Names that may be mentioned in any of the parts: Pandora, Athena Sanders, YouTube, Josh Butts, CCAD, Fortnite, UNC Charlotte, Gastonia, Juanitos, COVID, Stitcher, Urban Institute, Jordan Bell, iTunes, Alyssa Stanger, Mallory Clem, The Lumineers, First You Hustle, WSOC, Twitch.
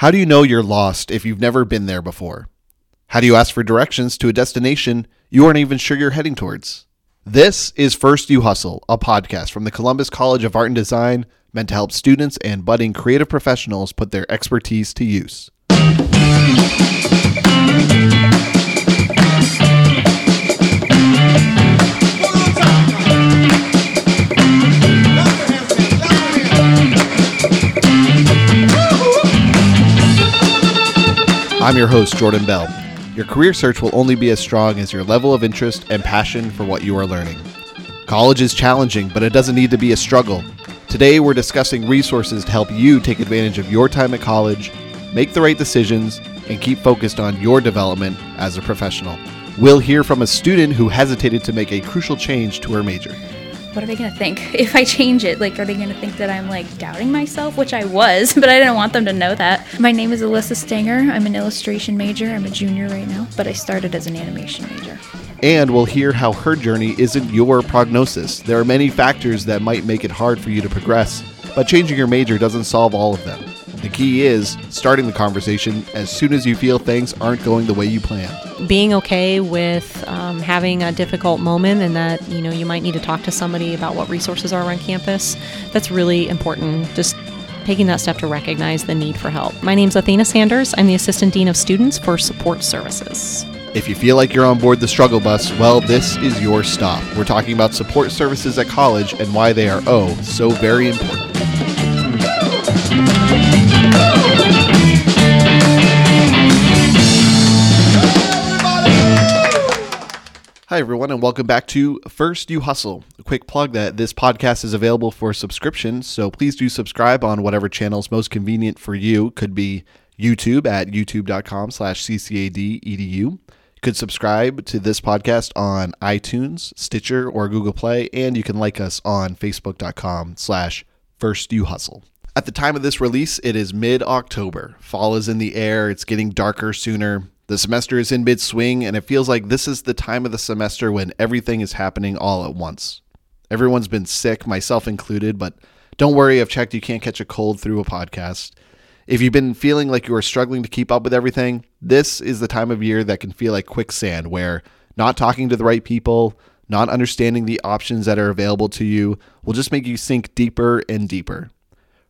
How do you know you're lost if you've never been there before? How do you ask for directions to a destination you aren't even sure you're heading towards? This is First You Hustle, a podcast from the Columbus College of Art and Design meant to help students and budding creative professionals put their expertise to use. I'm your host, Jordan Bell. Your career search will only be as strong as your level of interest and passion for what you are learning. College is challenging, but it doesn't need to be a struggle. Today, we're discussing resources to help you take advantage of your time at college, make the right decisions, and keep focused on your development as a professional. We'll hear from a student who hesitated to make a crucial change to her major. What are they going to think if I change it? Like, are they going to think that I'm like doubting myself, which I was, but I didn't want them to know that. My name is Alyssa Stanger. I'm an illustration major. I'm a junior right now, but I started as an animation major. And we'll hear how her journey isn't your prognosis. There are many factors that might make it hard for you to progress, but changing your major doesn't solve all of them. The key is starting the conversation as soon as you feel things aren't going the way you planned. Being okay with having a difficult moment and that, you know, you might need to talk to somebody about what resources are on campus. That's really important. Just taking that step to recognize the need for help. My name's Athena Sanders. I'm the Assistant Dean of Students for Support Services. If you feel like you're on board the struggle bus, well, this is your stop. We're talking about support services at college and why they are so very important. Hi, everyone, and welcome back to First You Hustle. A quick plug that this podcast is available for subscription, so please do subscribe on whatever channel's most convenient for you. Could be YouTube at youtube.com/CCAD.edu. You could subscribe to this podcast on iTunes, Stitcher, or Google Play, and you can like us on facebook.com/First You Hustle. At the time of this release, it is mid-October. Fall is in the air. It's getting darker sooner. The semester is in mid-swing, and it feels like this is the time of the semester when everything is happening all at once. Everyone's been sick, myself included, but don't worry, I've checked you can't catch a cold through a podcast. If you've been feeling like you are struggling to keep up with everything, this is the time of year that can feel like quicksand, where not talking to the right people, not understanding the options that are available to you will just make you sink deeper and deeper.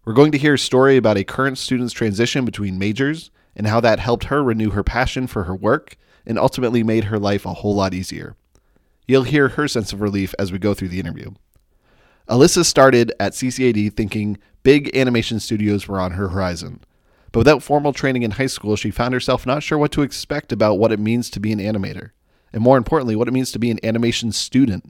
We're going to hear a story about a current student's transition between majors and how that helped her renew her passion for her work and ultimately made her life a whole lot easier. You'll hear her sense of relief as we go through the interview. Alyssa started at CCAD thinking big animation studios were on her horizon, but without formal training in high school, she found herself not sure what to expect about what it means to be an animator, and more importantly, what it means to be an animation student.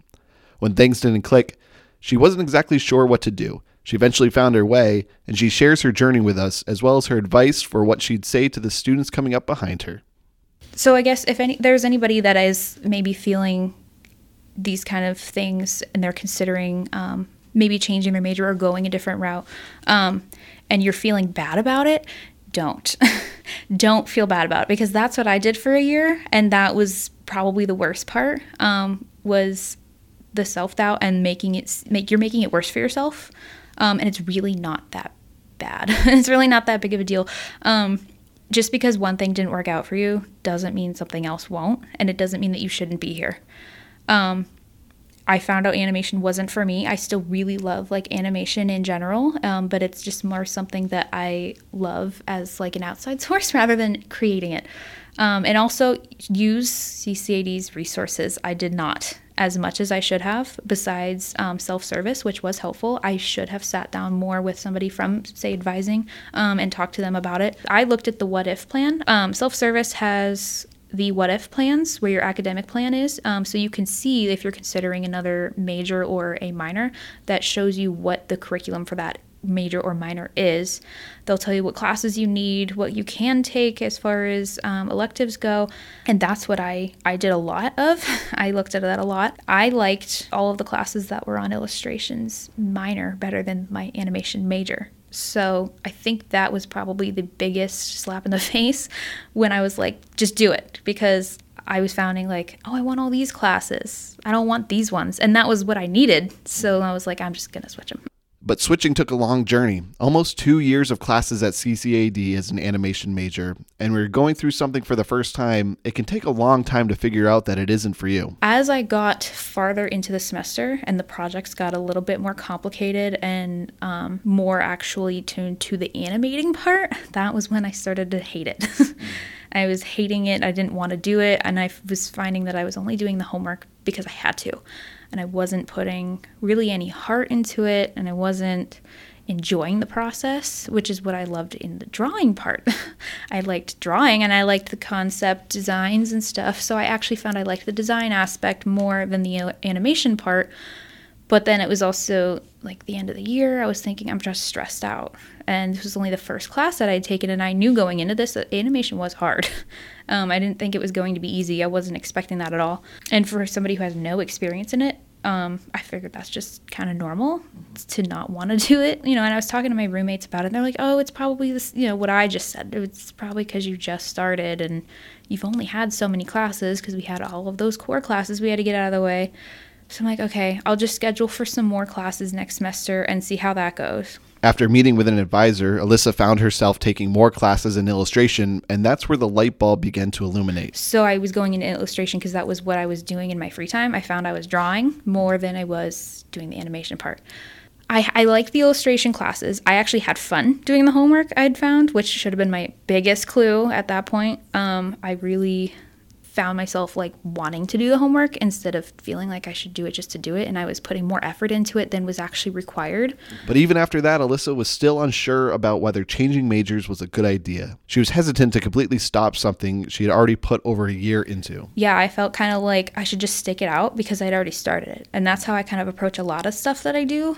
When things didn't click, she wasn't exactly sure what to do. She eventually found her way, and she shares her journey with us, as well as her advice for what she'd say to the students coming up behind her. So I guess if there's anybody that is maybe feeling these kind of things and they're considering maybe changing their major or going a different route, and you're feeling bad about it, don't feel bad about it, because that's what I did for a year, and that was probably the worst part, was the self-doubt and making it worse for yourself. And it's really not that bad. It's really not that big of a deal. Just because one thing didn't work out for you doesn't mean something else won't, and it doesn't mean that you shouldn't be here. I found out animation wasn't for me. I still really love like animation in general, but it's just more something that I love as like an outside source rather than creating it. And also use CCAD's resources. I did not as much as I should have. Besides self-service, which was helpful, I should have sat down more with somebody from, say, advising and talked to them about it. I looked at the what-if plan. Self-service has the what-if plans where your academic plan is. So you can see if you're considering another major or a minor, that shows you what the curriculum for that major or minor is. They'll tell you what classes you need, what you can take as far as electives go. And that's what I did a lot of. I looked at that a lot. I liked all of the classes that were on illustrations minor better than my animation major. So I think that was probably the biggest slap in the face when I was like, just do it, because I was finding like, oh, I want all these classes. I don't want these ones. And that was what I needed. So I was like, I'm just going to switch them. But switching took a long journey, almost 2 years of classes at CCAD as an animation major, and when you're going through something for the first time, it can take a long time to figure out that it isn't for you. As I got farther into the semester and the projects got a little bit more complicated and more actually tuned to the animating part, that was when I started to hate it. I was hating it, I didn't want to do it, and I was finding that I was only doing the homework because I had to. And I wasn't putting really any heart into it, and I wasn't enjoying the process, which is what I loved in the drawing part. I liked drawing, and I liked the concept designs and stuff, so I actually found I liked the design aspect more than the animation part. But then it was also like the end of the year, I was thinking I'm just stressed out. And this was only the first class that I'd taken, and I knew going into this that animation was hard. I didn't think it was going to be easy. I wasn't expecting that at all. And for somebody who has no experience in it, I figured that's just kind of normal to not want to do it. You know, and I was talking to my roommates about it, and they're like, oh, it's probably this, you know, what I just said. It's probably because you just started, and you've only had so many classes because we had all of those core classes we had to get out of the way. So I'm like, okay, I'll just schedule for some more classes next semester and see how that goes. After meeting with an advisor, Alyssa found herself taking more classes in illustration, and that's where the light bulb began to illuminate. So I was going into illustration because that was what I was doing in my free time. I found I was drawing more than I was doing the animation part. I liked the illustration classes. I actually had fun doing the homework I'd found, which should have been my biggest clue at that point. I really found myself like wanting to do the homework instead of feeling like I should do it just to do it, and I was putting more effort into it than was actually required. But even after that, Alyssa was still unsure about whether changing majors was a good idea. She was hesitant to completely stop something she had already put over a year into. Yeah, I felt kind of like I should just stick it out because I'd already started it, and that's how I kind of approach a lot of stuff that I do.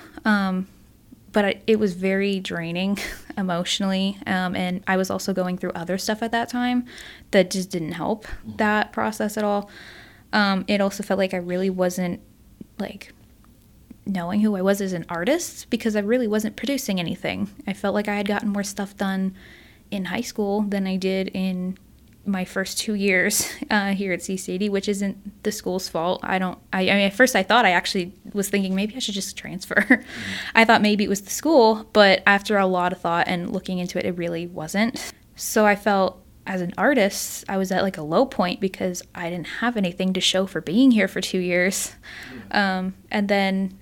But it was very draining emotionally, and I was also going through other stuff at that time that just didn't help that process at all. It also felt like I really wasn't, like, knowing who I was as an artist because I really wasn't producing anything. I felt like I had gotten more stuff done in high school than I did in my first 2 years here at CCAD, which isn't the school's fault. I mean, at first I thought I actually was thinking maybe I should just transfer. I thought maybe it was the school, but after a lot of thought and looking into it, it really wasn't. So I felt as an artist, I was at like a low point because I didn't have anything to show for being here for 2 years. And then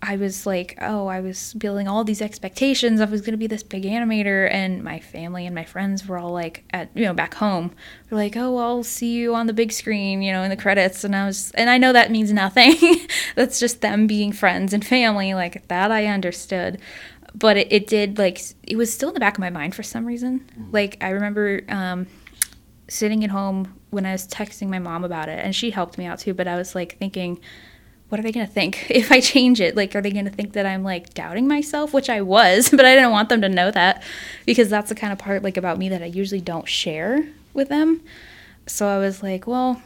I was like, oh, I was building all these expectations. I was going to be this big animator. And my family and my friends were all like, back home, were like, oh, well, I'll see you on the big screen, you know, in the credits. And I know that means nothing. That's just them being friends and family. Like, that I understood. But it did, like, it was still in the back of my mind for some reason. Like, I remember sitting at home when I was texting my mom about it. And she helped me out, too. But I was, like, thinking, what are they going to think if I change it? Like, are they going to think that I'm, like, doubting myself? Which I was, but I didn't want them to know that because that's the kind of part, like, about me that I usually don't share with them. So I was like, well,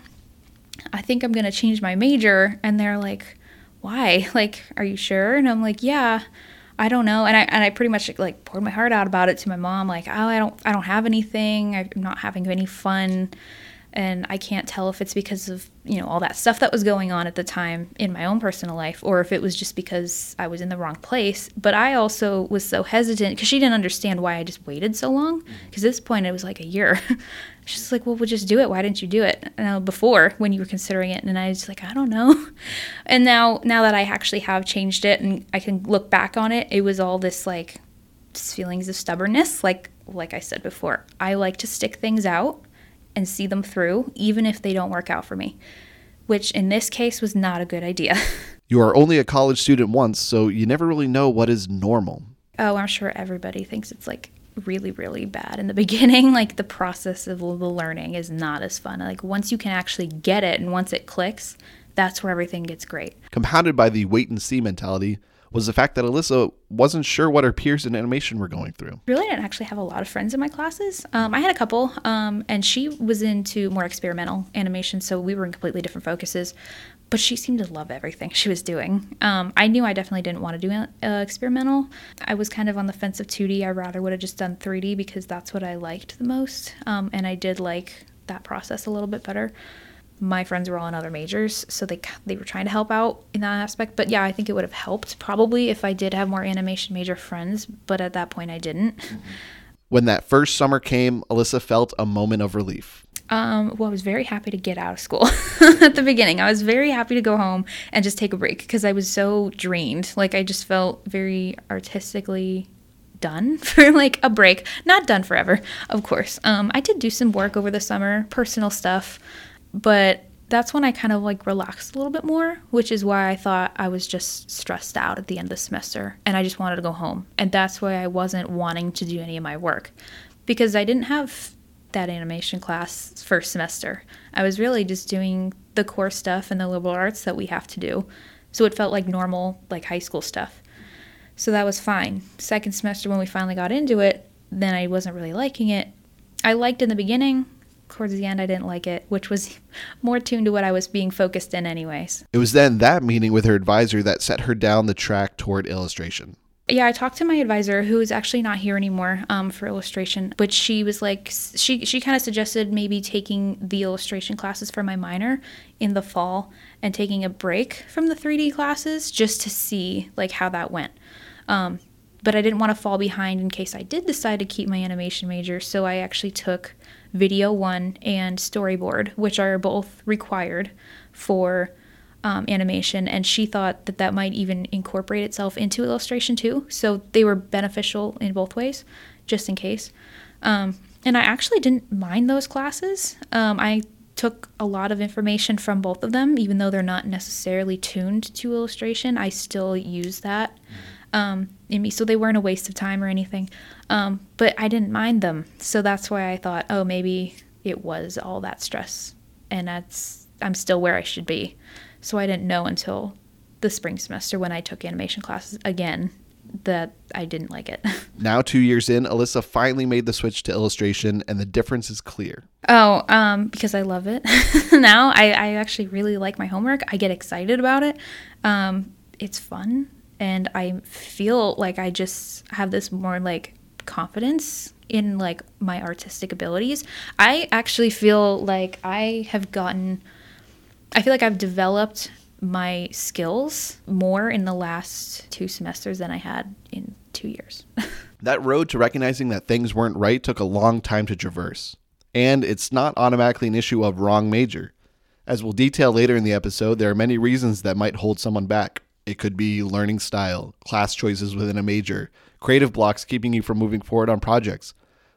I think I'm going to change my major. And they're like, why? Like, are you sure? And I'm like, yeah, I don't know. And I pretty much, like, poured my heart out about it to my mom. Like, oh, I don't have anything. I'm not having any fun. And I can't tell if it's because of, you know, all that stuff that was going on at the time in my own personal life or if it was just because I was in the wrong place. But I also was so hesitant because she didn't understand why I just waited so long because at this point it was like a year. She's like, well, we'll just do it. Why didn't you do it before when you were considering it? And I was like, I don't know. And now that I actually have changed it and I can look back on it, it was all this, like, feelings of stubbornness. Like I said before, I like to stick things out and see them through, even if they don't work out for me, which in this case was not a good idea. You are only a college student once, so you never really know what is normal. Oh, I'm sure everybody thinks it's, like, really, really bad in the beginning. Like, the process of the learning is not as fun. Like, once you can actually get it and once it clicks, that's where everything gets great. Compounded by the wait and see mentality was the fact that Alyssa wasn't sure what her peers in animation were going through. Really, I didn't actually have a lot of friends in my classes. I had a couple, and she was into more experimental animation, so we were in completely different focuses. But she seemed to love everything she was doing. I knew I definitely didn't want to do experimental. I was kind of on the fence of 2D. I rather would have just done 3D because that's what I liked the most, and I did like that process a little bit better. my friends were all in other majors, so they were trying to help out in that aspect. But yeah, I think it would have helped probably if I did have more animation major friends, but at that point I didn't. When that first summer came, Alyssa felt a moment of relief. Well, I was very happy to get out of school at the beginning. I was very happy to go home and just take a break because I was so drained. Like, I just felt very artistically done for like a break. Not done forever, of course. I did do some work over the summer, personal stuff, but that's when I kind of like relaxed a little bit more, which is why I thought I was just stressed out at the end of the semester and I just wanted to go home. And that's why I wasn't wanting to do any of my work, because I didn't have that animation class first semester. I was really just doing the core stuff and the liberal arts that we have to do. So it felt like normal, like high school stuff. So that was fine. Second semester, when we finally got into it, then I wasn't really liking it. I liked in the beginning. Towards the end, I didn't like it, which was more tuned to what I was being focused in anyways. It was then that meeting with her advisor that set her down the track toward illustration. Yeah, I talked to my advisor, who is actually not here anymore for illustration, but she was like, she kind of suggested maybe taking the illustration classes for my minor in the fall and taking a break from the 3D classes just to see like how that went. But I didn't want to fall behind in case I did decide to keep my animation major, so I actually took Video 1 and Storyboard, which are both required for animation, and she thought that that might even incorporate itself into illustration too, so they were beneficial in both ways, just in case. And I actually didn't mind those classes. I took a lot of information from both of them, even though they're not necessarily tuned to illustration. I still use that in me, so they weren't a waste of time or anything. But I didn't mind them, so that's why I thought, oh, maybe it was all that stress, and I'm still where I should be. So I didn't know until the spring semester when I took animation classes again that I didn't like it. Now 2 years in, Alyssa finally made the switch to illustration, and the difference is clear. Because I love it. Now I actually really like my homework. I get excited about it. It's fun. And I feel like I just have this more like confidence in like my artistic abilities. I actually feel like I feel like I've developed my skills more in the last 2 semesters than I had in 2 years. That road to recognizing that things weren't right took a long time to traverse. And it's not automatically an issue of wrong major. As we'll detail later in the episode, there are many reasons that might hold someone back. It could be learning style, class choices within a major, creative blocks keeping you from moving forward on projects.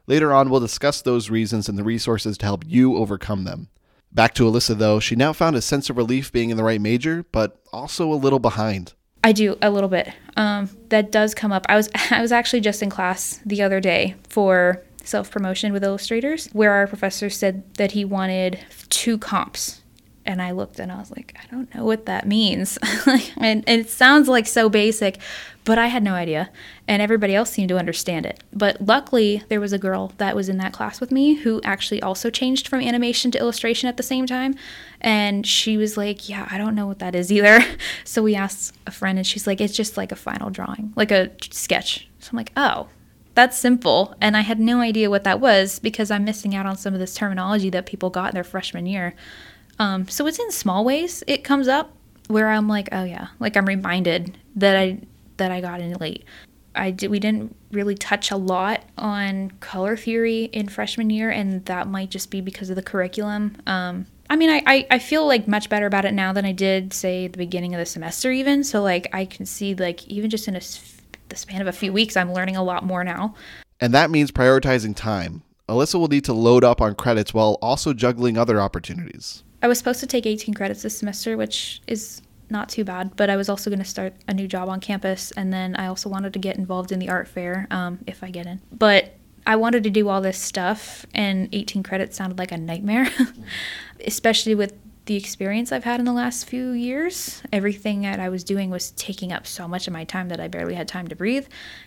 Later on, we'll discuss those reasons and the resources to help you overcome them. Back to Alyssa, though, she now found a sense of relief being in the right major, but also a little behind. I do, a little bit. That does come up. I was actually just in class the other day for self-promotion with illustrators, where our professor said that he wanted 2 comps. And I looked and I was like, I don't know what that means. and it sounds like so basic, but I had no idea. And everybody else seemed to understand it. But luckily, there was a girl that was in that class with me who actually also changed from animation to illustration at the same time. And she was like, yeah, I don't know what that is either. So we asked a friend and she's like, it's just like a final drawing, like a sketch. So I'm like, oh, that's simple. And I had no idea what that was because I'm missing out on some of this terminology that people got in their freshman year. So it's in small ways it comes up where I'm like, oh yeah, like I'm reminded that I got in late. We didn't really touch a lot on color theory in freshman year, and that might just be because of the curriculum. I feel like much better about it now than I did, say, the beginning of the semester even. So like I can see like even just in the span of a few weeks, I'm learning a lot more now. And that means prioritizing time. Alyssa will need to load up on credits while also juggling other opportunities. I was supposed to take 18 credits this semester, which is not too bad, but I was also going to start a new job on campus, and then I also wanted to get involved in the art fair if I get in. But I wanted to do all this stuff, and 18 credits sounded like a nightmare, especially with the experience I've had in the last few years. Everything that I was doing was taking up so much of my time that I barely had time to breathe.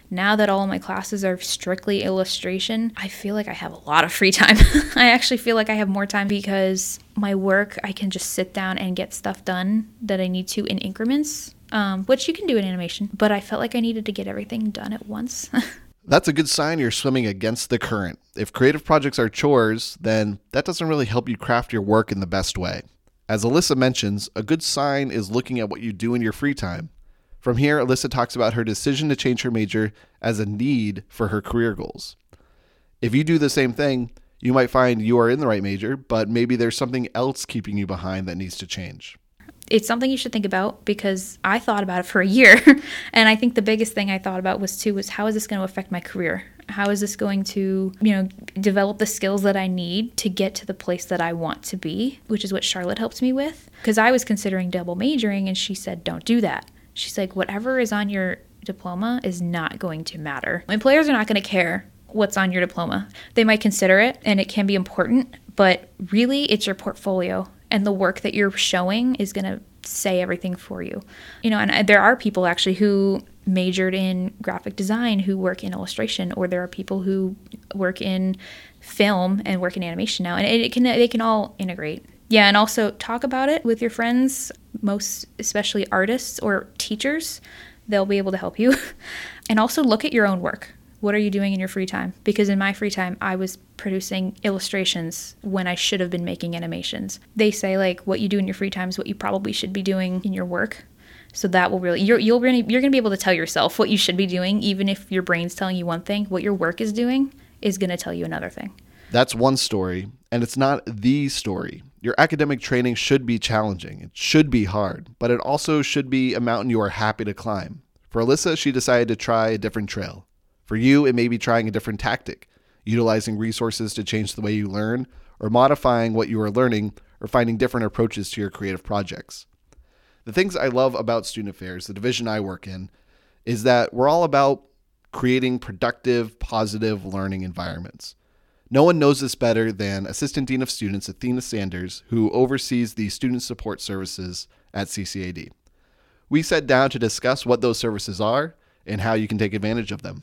Now that all my classes are strictly illustration, I feel like I have a lot of free time. I actually feel like I have more time because my work, I can just sit down and get stuff done that I need to in increments, which you can do in animation, but I felt like I needed to get everything done at once. That's a good sign you're swimming against the current. If creative projects are chores, then that doesn't really help you craft your work in the best way. As Alyssa mentions, a good sign is looking at what you do in your free time. From here, Alyssa talks about her decision to change her major as a need for her career goals. If you do the same thing, you might find you are in the right major, but maybe there's something else keeping you behind that needs to change. It's something you should think about, because I thought about it for a year. And I think the biggest thing I thought about was how is this going to affect my career? How is this going to, develop the skills that I need to get to the place that I want to be, which is what Charlotte helped me with. Because I was considering double majoring, and she said, don't do that. She's like, whatever is on your diploma is not going to matter. Employers are not going to care what's on your diploma. They might consider it, and it can be important, but really it's your portfolio. And the work that you're showing is going to say everything for you. And there are people actually who majored in graphic design who work in illustration, or there are people who work in film and work in animation now. And they can all integrate. Yeah, and also talk about it with your friends, most especially artists or teachers. They'll be able to help you. And also look at your own work. What are you doing in your free time? Because in my free time, I was producing illustrations when I should have been making animations. They say, what you do in your free time is what you probably should be doing in your work. So that will really, you're going to be able to tell yourself what you should be doing, even if your brain's telling you one thing. What your work is doing is going to tell you another thing. That's one story, and it's not the story. Your academic training should be challenging. It should be hard, but it also should be a mountain you are happy to climb. For Alyssa, she decided to try a different trail. For you, it may be trying a different tactic, utilizing resources to change the way you learn, or modifying what you are learning, or finding different approaches to your creative projects. The things I love about student affairs, the division I work in, is that we're all about creating productive, positive learning environments. No one knows this better than Assistant Dean of Students Athena Sanders, who oversees the Student Support Services at CCAD. We sat down to discuss what those services are and how you can take advantage of them.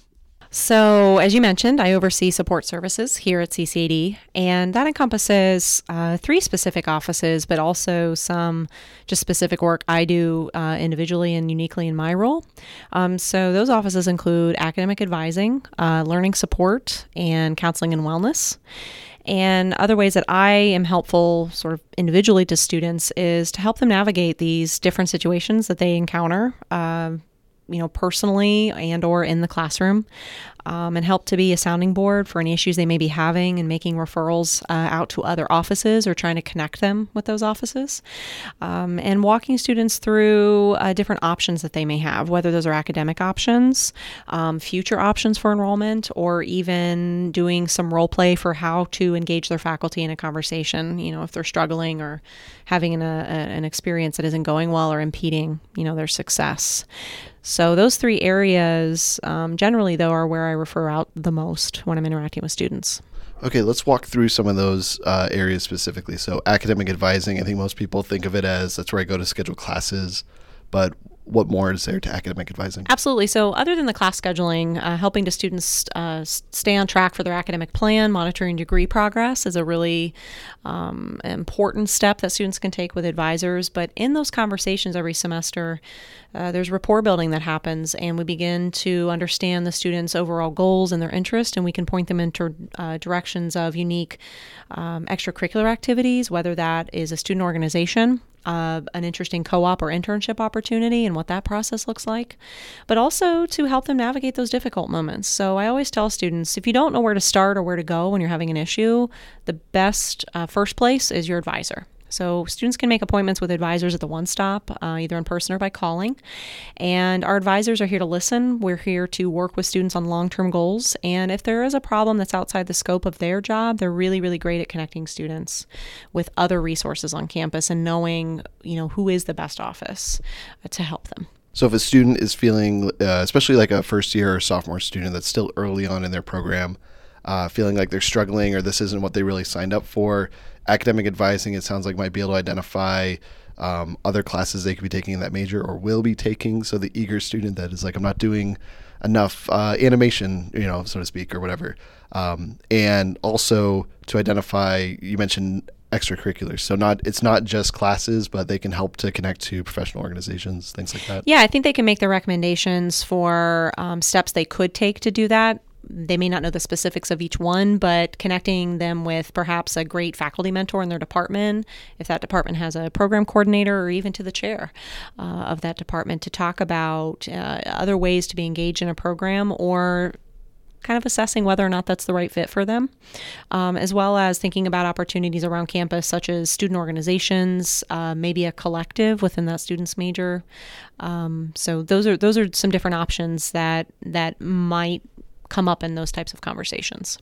So, as you mentioned, I oversee support services here at CCAD, and that encompasses 3 specific offices, but also some just specific work I do individually and uniquely in my role. So those offices include academic advising, learning support, and counseling and wellness. And other ways that I am helpful sort of individually to students is to help them navigate these different situations that they encounter, personally and or in the classroom, and help to be a sounding board for any issues they may be having, and making referrals out to other offices or trying to connect them with those offices, and walking students through different options that they may have, whether those are academic options, future options for enrollment, or even doing some role play for how to engage their faculty in a conversation, if they're struggling or having an experience that isn't going well or impeding, their success. So those 3 areas generally, though, are where I refer out the most when I'm interacting with students. Okay, let's walk through some of those areas specifically. So academic advising, I think most people think of it as that's where I go to schedule classes, but what more is there to academic advising? Absolutely. So other than the class scheduling, helping to students stay on track for their academic plan, monitoring degree progress is a really important step that students can take with advisors. But in those conversations every semester, there's rapport building that happens, and we begin to understand the students' overall goals and their interest, and we can point them into directions of unique extracurricular activities, whether that is a student organization, an interesting co-op or internship opportunity, and what that process looks like, but also to help them navigate those difficult moments. So I always tell students, if you don't know where to start or where to go when you're having an issue, the best first place is your advisor. So students can make appointments with advisors at the One Stop, either in person or by calling. And our advisors are here to listen. We're here to work with students on long-term goals. And if there is a problem that's outside the scope of their job, they're really, really great at connecting students with other resources on campus and knowing, who is the best office to help them. So if a student is feeling, especially like a first year or sophomore student that's still early on in their program, feeling like they're struggling or this isn't what they really signed up for, academic advising, it sounds like, might be able to identify other classes they could be taking in that major or will be taking. So the eager student that is like, I'm not doing enough animation, so to speak, or whatever. And also to identify, you mentioned extracurriculars. So it's not just classes, but they can help to connect to professional organizations, things like that. Yeah, I think they can make the recommendations for steps they could take to do that. they may not know the specifics of each one, but connecting them with perhaps a great faculty mentor in their department, if that department has a program coordinator, or even to the chair of that department to talk about other ways to be engaged in a program, or kind of assessing whether or not that's the right fit for them, as well as thinking about opportunities around campus, such as student organizations, maybe a collective within that student's major. So those are some different options that might come up in those types of conversations.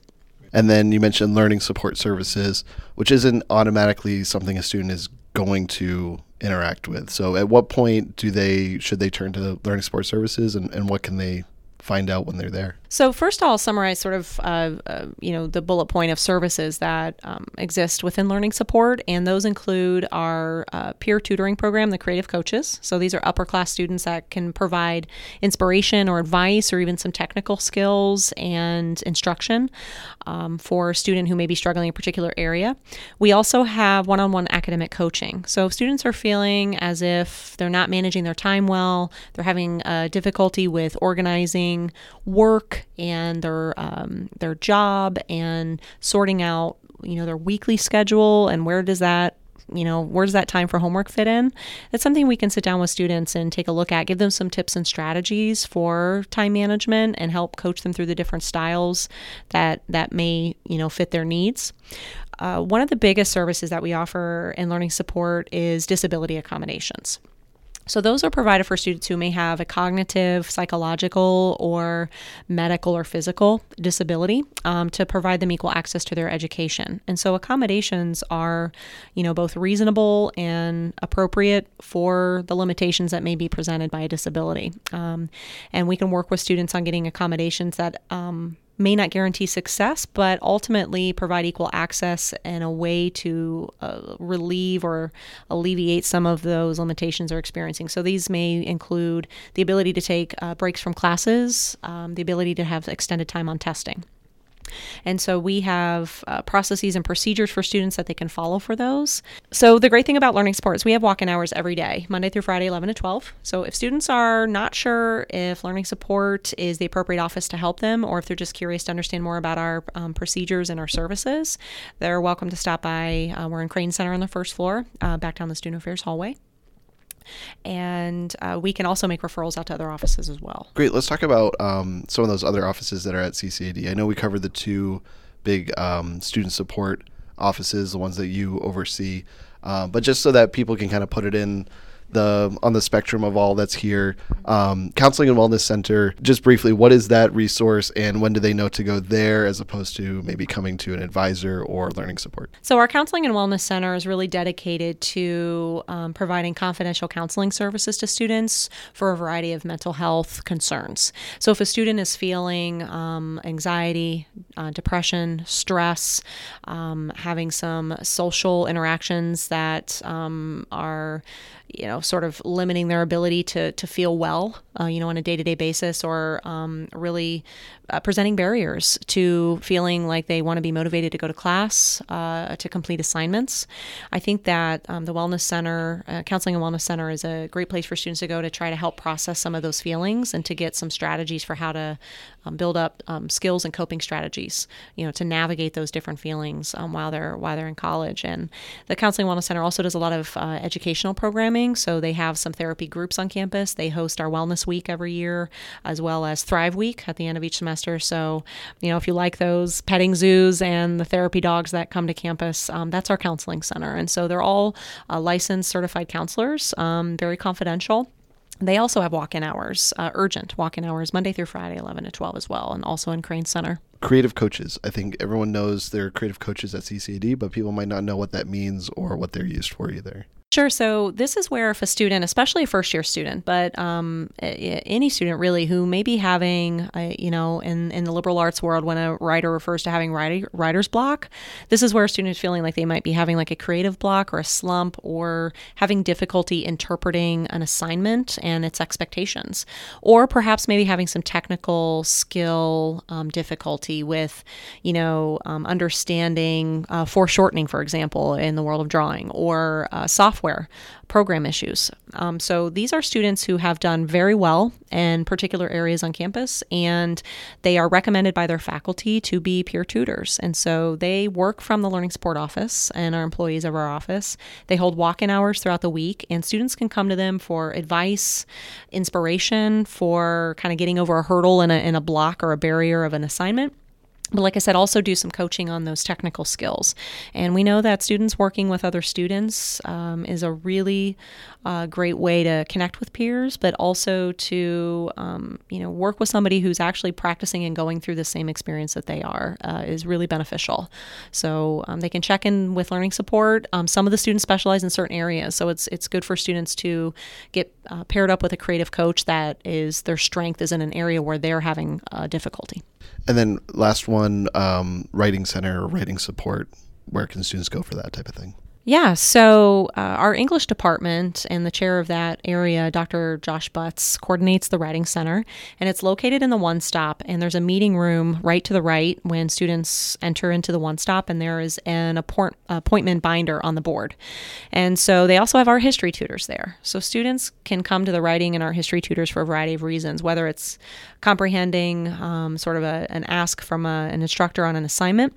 And then you mentioned learning support services, which isn't automatically something a student is going to interact with. So at what point should they turn to learning support services, and what can they find out when they're there? So first I'll summarize sort of, the bullet point of services that exist within learning support. And those include our peer tutoring program, the Creative Coaches. So these are upper class students that can provide inspiration or advice or even some technical skills and instruction for a student who may be struggling in a particular area. We also have one-on-one academic coaching. So if students are feeling as if they're not managing their time well, they're having difficulty with organizing work and their job and sorting out, their weekly schedule and where does that time for homework fit in? That's something we can sit down with students and take a look at, give them some tips and strategies for time management and help coach them through the different styles that may, fit their needs. One of the biggest services that we offer in learning support is disability accommodations. So those are provided for students who may have a cognitive, psychological, or medical or physical disability to provide them equal access to their education. And so accommodations are, both reasonable and appropriate for the limitations that may be presented by a disability. And we can work with students on getting accommodations that may not guarantee success, but ultimately provide equal access and a way to relieve or alleviate some of those limitations they're experiencing. So these may include the ability to take breaks from classes, the ability to have extended time on testing. And so we have processes and procedures for students that they can follow for those. So the great thing about learning support is we have walk-in hours every day, Monday through Friday, 11 to 12. So if students are not sure if learning support is the appropriate office to help them, or if they're just curious to understand more about our procedures and our services, they're welcome to stop by. We're in Crane Center on the first floor, back down the Student Affairs hallway. And we can also make referrals out to other offices as well. Great. Let's talk about some of those other offices that are at CCAD. I know we covered the two big student support offices, the ones that you oversee, but just so that people can kind of put it in on the spectrum of all that's here, Counseling and Wellness Center, just briefly, what is that resource and when do they know to go there as opposed to maybe coming to an advisor or learning support? So our Counseling and Wellness Center is really dedicated to providing confidential counseling services to students for a variety of mental health concerns. So if a student is feeling anxiety, depression, stress, having some social interactions that are sort of limiting their ability to feel well, on a day-to-day basis, or really presenting barriers to feeling like they want to be motivated to go to class, to complete assignments. I think that the Wellness Center, Counseling and Wellness Center, is a great place for students to go to try to help process some of those feelings and to get some strategies for how to build up skills and coping strategies, to navigate those different feelings while they're in college. And the Counseling and Wellness Center also does a lot of educational programming. So they have some therapy groups on campus. They host our Wellness Week every year, as well as Thrive Week at the end of each semester. So, if you like those petting zoos and the therapy dogs that come to campus, that's our counseling center. And so they're all licensed, certified counselors, very confidential. They also have walk-in hours, urgent walk-in hours, Monday through Friday, 11 to 12 as well, and also in Crane Center. Creative coaches. I think everyone knows there are creative coaches at CCAD, but people might not know what that means or what they're used for either. Sure. So this is where if a student, especially a first-year student, but any student really who may be having, in the liberal arts world, when a writer refers to having writer's block, this is where a student is feeling like they might be having like a creative block or a slump, or having difficulty interpreting an assignment and its expectations, or perhaps maybe having some technical skill difficulty with, understanding foreshortening, for example, in the world of drawing, or software software program issues. So these are students who have done very well in particular areas on campus, and they are recommended by their faculty to be peer tutors. And so they work from the Learning Support Office and are employees of our office. They hold walk-in hours throughout the week, and students can come to them for advice, inspiration, for kind of getting over a hurdle in a block or a barrier of an assignment. But like I said, also do some coaching on those technical skills. And we know that students working with other students is a really great way to connect with peers, but also to work with somebody who's actually practicing and going through the same experience that they are is really beneficial. So they can check in with learning support. Some of the students specialize in certain areas, so it's good for students to get paired up with a creative coach that is their strength is in an area where they're having difficulty. And then last one, writing center or writing support, where can students go for that type of thing? Yeah, so our English department and the chair of that area, Dr. Josh Butts, coordinates the Writing Center, and it's located in the One Stop, and there's a meeting room right to the right when students enter into the One Stop, and there is an appointment binder on the board. And so they also have our history tutors there. So students can come to the writing and our history tutors for a variety of reasons, whether it's comprehending sort of an ask from an instructor on an assignment,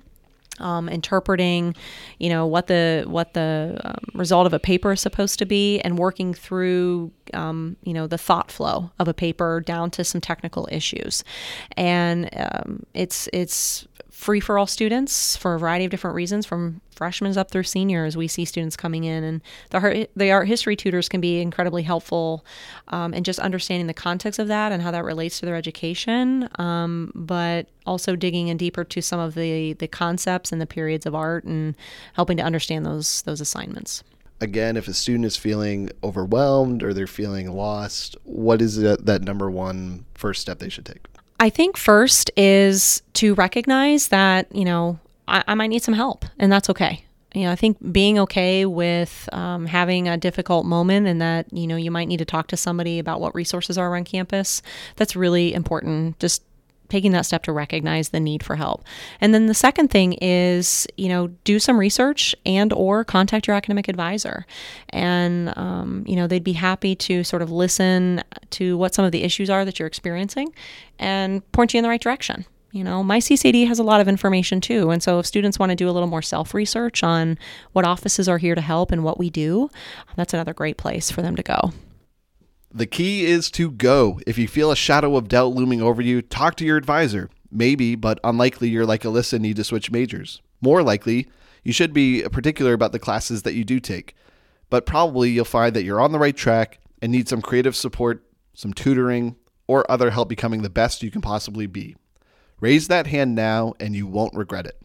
interpreting, what the result of a paper is supposed to be, and working through, the thought flow of a paper down to some technical issues. And it's free for all students for a variety of different reasons, from freshmen up through seniors. We see students coming in, and the art history tutors can be incredibly helpful in just understanding the context of that and how that relates to their education, but also digging in deeper to some of the concepts and the periods of art and helping to understand those assignments. Again, if a student is feeling overwhelmed or they're feeling lost, what is that number one first step they should take? I think first is to recognize that, I might need some help, and that's okay. I think being okay with having a difficult moment and that, you might need to talk to somebody about what resources are around campus, that's really important. Just taking that step to recognize the need for help. And then the second thing is, do some research and or contact your academic advisor. And, they'd be happy to sort of listen to what some of the issues are that you're experiencing and point you in the right direction. My CCAD has a lot of information too. And so if students want to do a little more self-research on what offices are here to help and what we do, that's another great place for them to go. The key is to go. If you feel a shadow of doubt looming over you, talk to your advisor. Maybe, but unlikely, you're like Alyssa and need to switch majors. More likely, you should be particular about the classes that you do take. But probably you'll find that you're on the right track and need some creative support, some tutoring, or other help becoming the best you can possibly be. Raise that hand now and you won't regret it.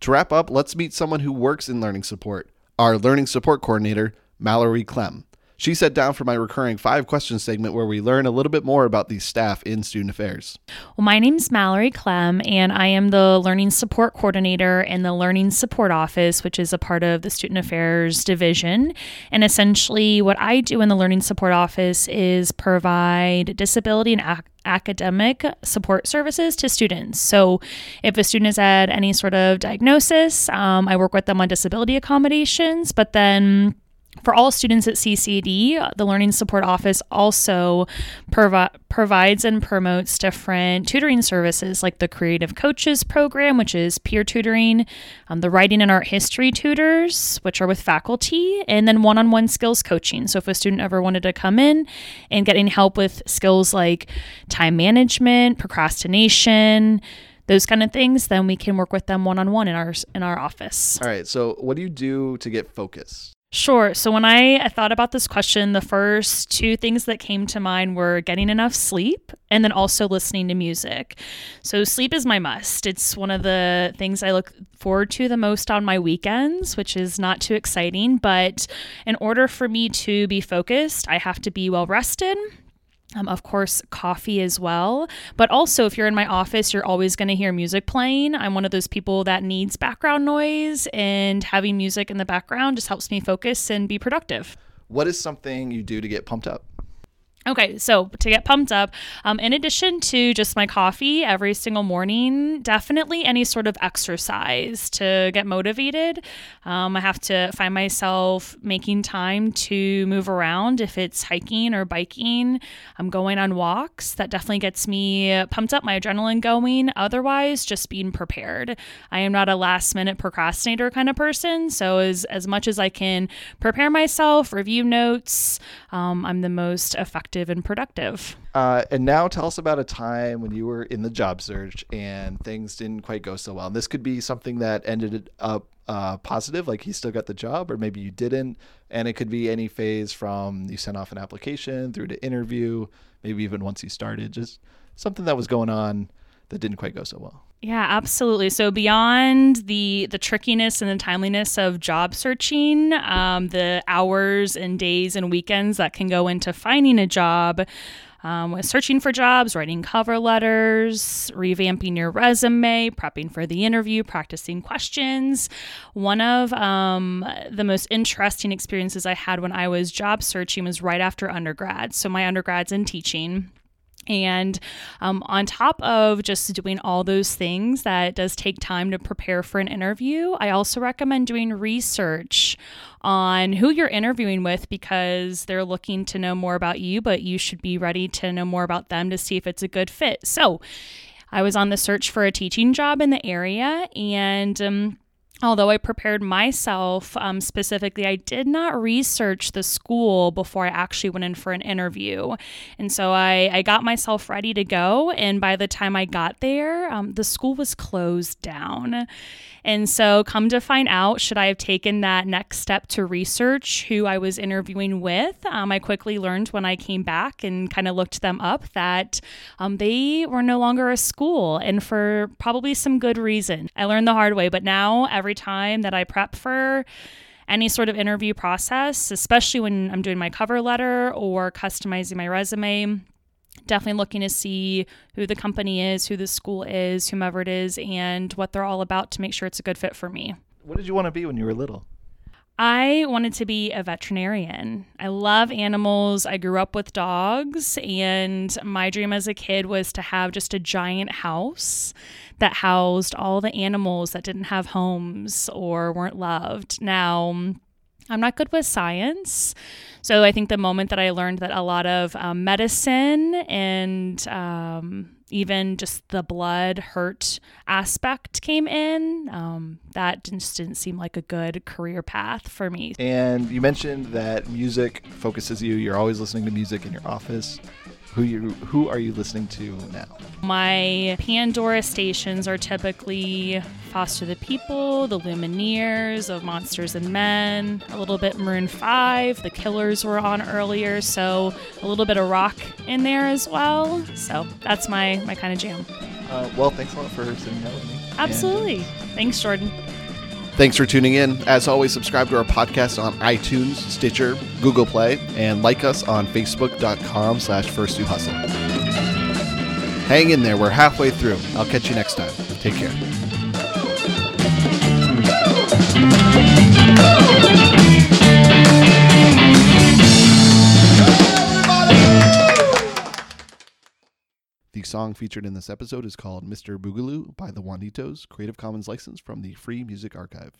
To wrap up, let's meet someone who works in learning support, our learning support coordinator, Mallory Clem. She sat down for my recurring 5-question segment where we learn a little bit more about the staff in student affairs. Well, my name's Mallory Clem, and I am the learning support coordinator in the Learning Support Office, which is a part of the Student Affairs Division. And essentially what I do in the Learning Support Office is provide disability and academic support services to students. So if a student has had any sort of diagnosis, I work with them on disability accommodations, but then for all students at CCAD, the Learning Support Office also provides and promotes different tutoring services like the Creative Coaches Program, which is peer tutoring, the Writing and Art History tutors, which are with faculty, and then one-on-one skills coaching. So if a student ever wanted to come in and get any help with skills like time management, procrastination, those kind of things, then we can work with them one-on-one in our office. All right, so what do you do to get focused? Sure. So when I thought about this question, the first two things that came to mind were getting enough sleep and then also listening to music. So sleep is my must. It's one of the things I look forward to the most on my weekends, which is not too exciting. But in order for me to be focused, I have to be well rested. Of course, coffee as well. But also, if you're in my office, you're always going to hear music playing. I'm one of those people that needs background noise, and having music in the background just helps me focus and be productive. What is something you do to get pumped up? Okay, so to get pumped up, in addition to just my coffee every single morning, definitely any sort of exercise to get motivated. I have to find myself making time to move around. If it's hiking or biking, I'm going on walks. That definitely gets me pumped up, my adrenaline going. Otherwise, just being prepared. I am not a last-minute procrastinator kind of person, so as much as I can prepare myself, review notes, I'm the most effective and productive. And now tell us about a time when you were in the job search and things didn't quite go so well. And this could be something that ended up positive, like you still got the job, or maybe you didn't. And it could be any phase from you sent off an application through to interview, maybe even once you started, just something that was going on that didn't quite go so well. Yeah, absolutely. So beyond the trickiness and the timeliness of job searching, the hours and days and weekends that can go into finding a job, with searching for jobs, writing cover letters, revamping your resume, prepping for the interview, practicing questions. One of the most interesting experiences I had when I was job searching was right after undergrad. So my undergrad's in teaching. And on top of just doing all those things that does take time to prepare for an interview, I also recommend doing research on who you're interviewing with, because they're looking to know more about you, but you should be ready to know more about them to see if it's a good fit. So I was on the search for a teaching job in the area, and although I prepared myself specifically, I did not research the school before I actually went in for an interview. And so I got myself ready to go. And by the time I got there, the school was closed down. And so come to find out, should I have taken that next step to research who I was interviewing with? I quickly learned when I came back and kind of looked them up that they were no longer a school, and for probably some good reason. I learned the hard way, but now every time that I prep for any sort of interview process, especially when I'm doing my cover letter or customizing my resume, definitely looking to see who the company is, who the school is, whomever it is, and what they're all about to make sure it's a good fit for me. What did you want to be when you were little? I wanted to be a veterinarian. I love animals. I grew up with dogs, and my dream as a kid was to have just a giant house that housed all the animals that didn't have homes or weren't loved. Now, I'm not good with science, so I think the moment that I learned that a lot of medicine and even just the blood hurt aspect came in, that just didn't seem like a good career path for me. And you mentioned that music focuses you. You're always listening to music in your office. Who are you listening to now? My Pandora stations are typically Foster the People, the Lumineers, of Monsters and Men, a little bit Maroon 5, the Killers were on earlier, so a little bit of rock in there as well. So that's my kind of jam. Well, thanks a lot for sitting out with me. Absolutely. Thanks, Jordan. Thanks for tuning in. As always, subscribe to our podcast on iTunes, Stitcher, Google Play, and like us on Facebook.com/First You Hustle. Hang in there. We're halfway through. I'll catch you next time. Take care. The song featured in this episode is called Mr. Boogaloo by the Juanitos, Creative Commons license from the Free Music Archive.